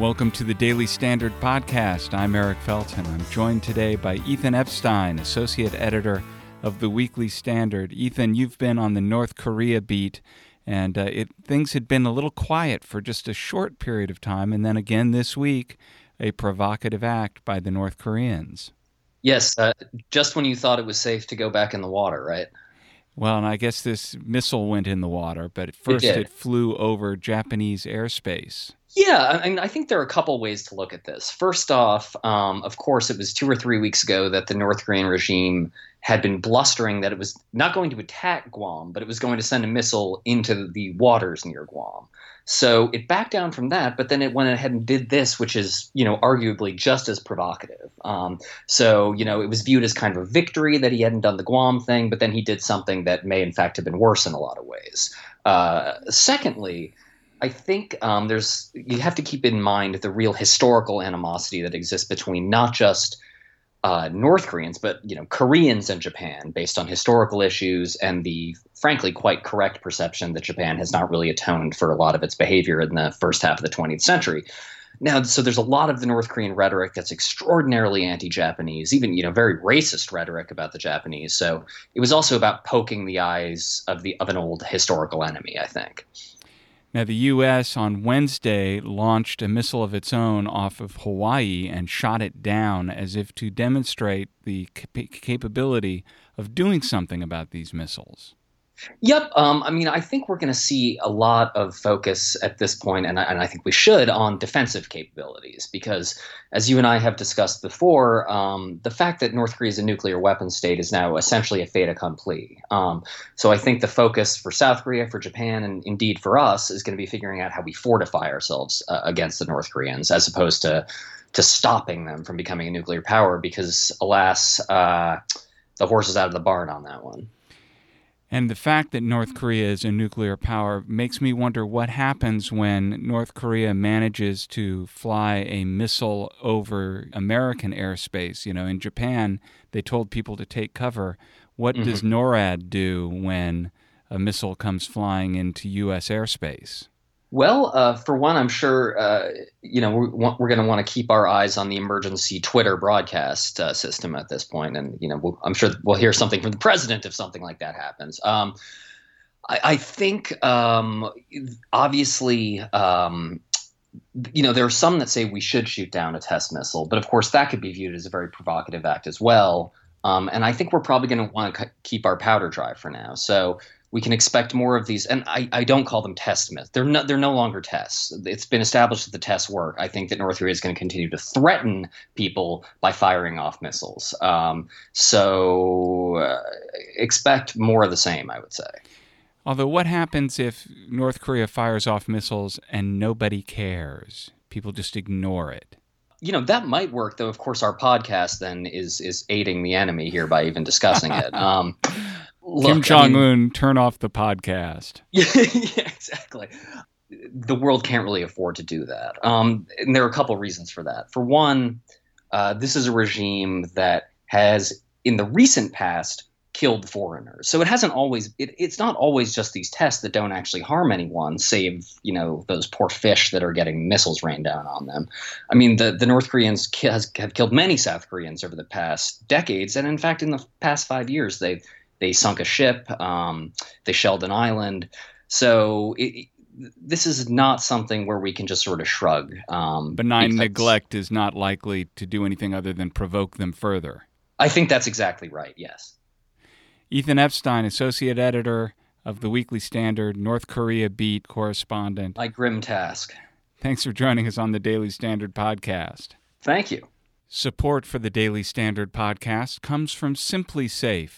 Welcome to the Daily Standard podcast. I'm Eric Felton. I'm joined today by Ethan Epstein, associate editor of The Weekly Standard. Ethan, you've been on the North Korea beat, and things had been a little quiet for just a short period of time, and then again this week, a provocative act by the North Koreans. Yes, just when you thought it was safe to go back in the water, right? Well, and I guess this missile went in the water, but at first it flew over Japanese airspace. Yeah, I mean, I think there are a couple ways to look at this. First off, of course, it was 2 or 3 weeks ago that the North Korean regime had been blustering that it was not going to attack Guam, but it was going to send a missile into the waters near Guam. So it backed down from that, but then it went ahead and did this, which is, you know, arguably just as provocative. So, you know, it was viewed as kind of a victory that he hadn't done the Guam thing, but then he did something that may, in fact, have been worse in a lot of ways. Secondly, I think you have to keep in mind the real historical animosity that exists between not just North Koreans, but, you know, Koreans and Japan based on historical issues and the frankly quite correct perception that Japan has not really atoned for a lot of its behavior in the first half of the 20th century. Now, so there's a lot of the North Korean rhetoric that's extraordinarily anti-Japanese, even, you know, very racist rhetoric about the Japanese. So it was also about poking the eyes of an old historical enemy, I think. Now, the U.S. on Wednesday launched a missile of its own off of Hawaii and shot it down as if to demonstrate the capability of doing something about these missiles. Yep. I mean, I think we're going to see a lot of focus at this point, and I think we should, on defensive capabilities, because as you and I have discussed before, the fact that North Korea is a nuclear weapon state is now essentially a fait accompli. So I think the focus for South Korea, for Japan, and indeed for us is going to be figuring out how we fortify ourselves against the North Koreans as opposed to stopping them from becoming a nuclear power, because, alas, the horse is out of the barn on that one. And the fact that North Korea is a nuclear power makes me wonder what happens when North Korea manages to fly a missile over American airspace. You know, in Japan, they told people to take cover. What does NORAD do when a missile comes flying into U.S. airspace? Well, for one, I'm sure, you know, we're going to want to keep our eyes on the emergency Twitter broadcast system at this point. And, you know, I'm sure we'll hear something from the president if something like that happens. I think, obviously, you know, there are some that say we should shoot down a test missile. But, of course, that could be viewed as a very provocative act as well. And I think we're probably going to want to keep our powder dry for now. So we can expect more of these, and I don't call them test myths. They're no longer tests. It's been established that the tests work. I think that North Korea is going to continue to threaten people by firing off missiles. So expect more of the same, I would say. Although what happens if North Korea fires off missiles and nobody cares? People just ignore it. You know, that might work, though, of course, our podcast then is aiding the enemy here by even discussing it. Look, Kim Jong-un, turn off the podcast. Yeah, exactly. The world can't really afford to do that. And there are a couple of reasons for that. For one, this is a regime that has, in the recent past, killed foreigners. So it hasn't always it's not always just these tests that don't actually harm anyone, save, you know, those poor fish that are getting missiles rained down on them. I mean, the North Koreans have killed many South Koreans over the past decades. And in fact, in the past 5 years, they sunk a ship, they shelled an island. So this is not something where we can just sort of shrug. Benign neglect is not likely to do anything other than provoke them further. I think that's exactly right, yes. Ethan Epstein, associate editor of The Weekly Standard, North Korea beat correspondent. My grim task. Thanks for joining us on the Daily Standard podcast. Thank you. Support for the Daily Standard podcast comes from SimpliSafe.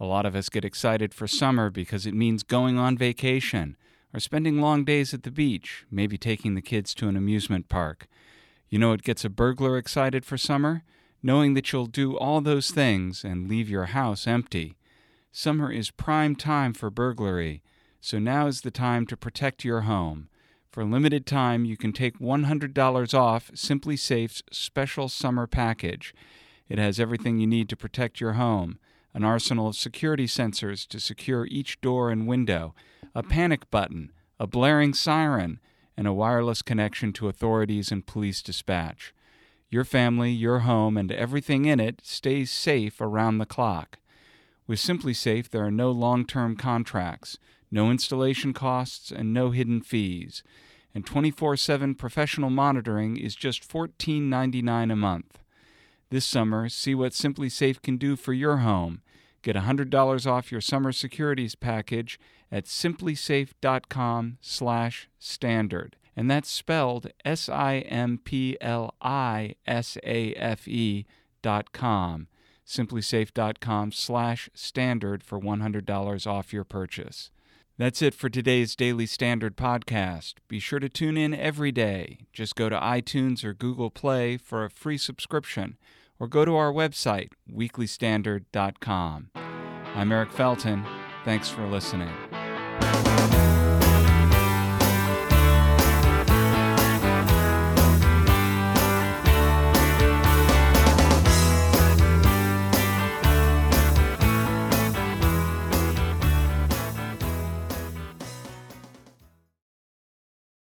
A lot of us get excited for summer because it means going on vacation or spending long days at the beach, maybe taking the kids to an amusement park. You know what gets a burglar excited for summer? Knowing that you'll do all those things and leave your house empty. Summer is prime time for burglary, so now is the time to protect your home. For a limited time, you can take $100 off SimpliSafe's special summer package. It has everything you need to protect your home. An arsenal of security sensors to secure each door and window, a panic button, a blaring siren, and a wireless connection to authorities and police dispatch. Your family, your home, and everything in it stays safe around the clock. With SimpliSafe, there are no long-term contracts, no installation costs, and no hidden fees. And 24/7 professional monitoring is just $14.99 a month. This summer, see what SimpliSafe can do for your home. Get $100 off your summer securities package at simplisafe.com/standard. And that's spelled SimpliSafe.com. SimpliSafe.com/standard for $100 off your purchase. That's it for today's Daily Standard podcast. Be sure to tune in every day. Just go to iTunes or Google Play for a free subscription, or go to our website, weeklystandard.com. I'm Eric Felton. Thanks for listening.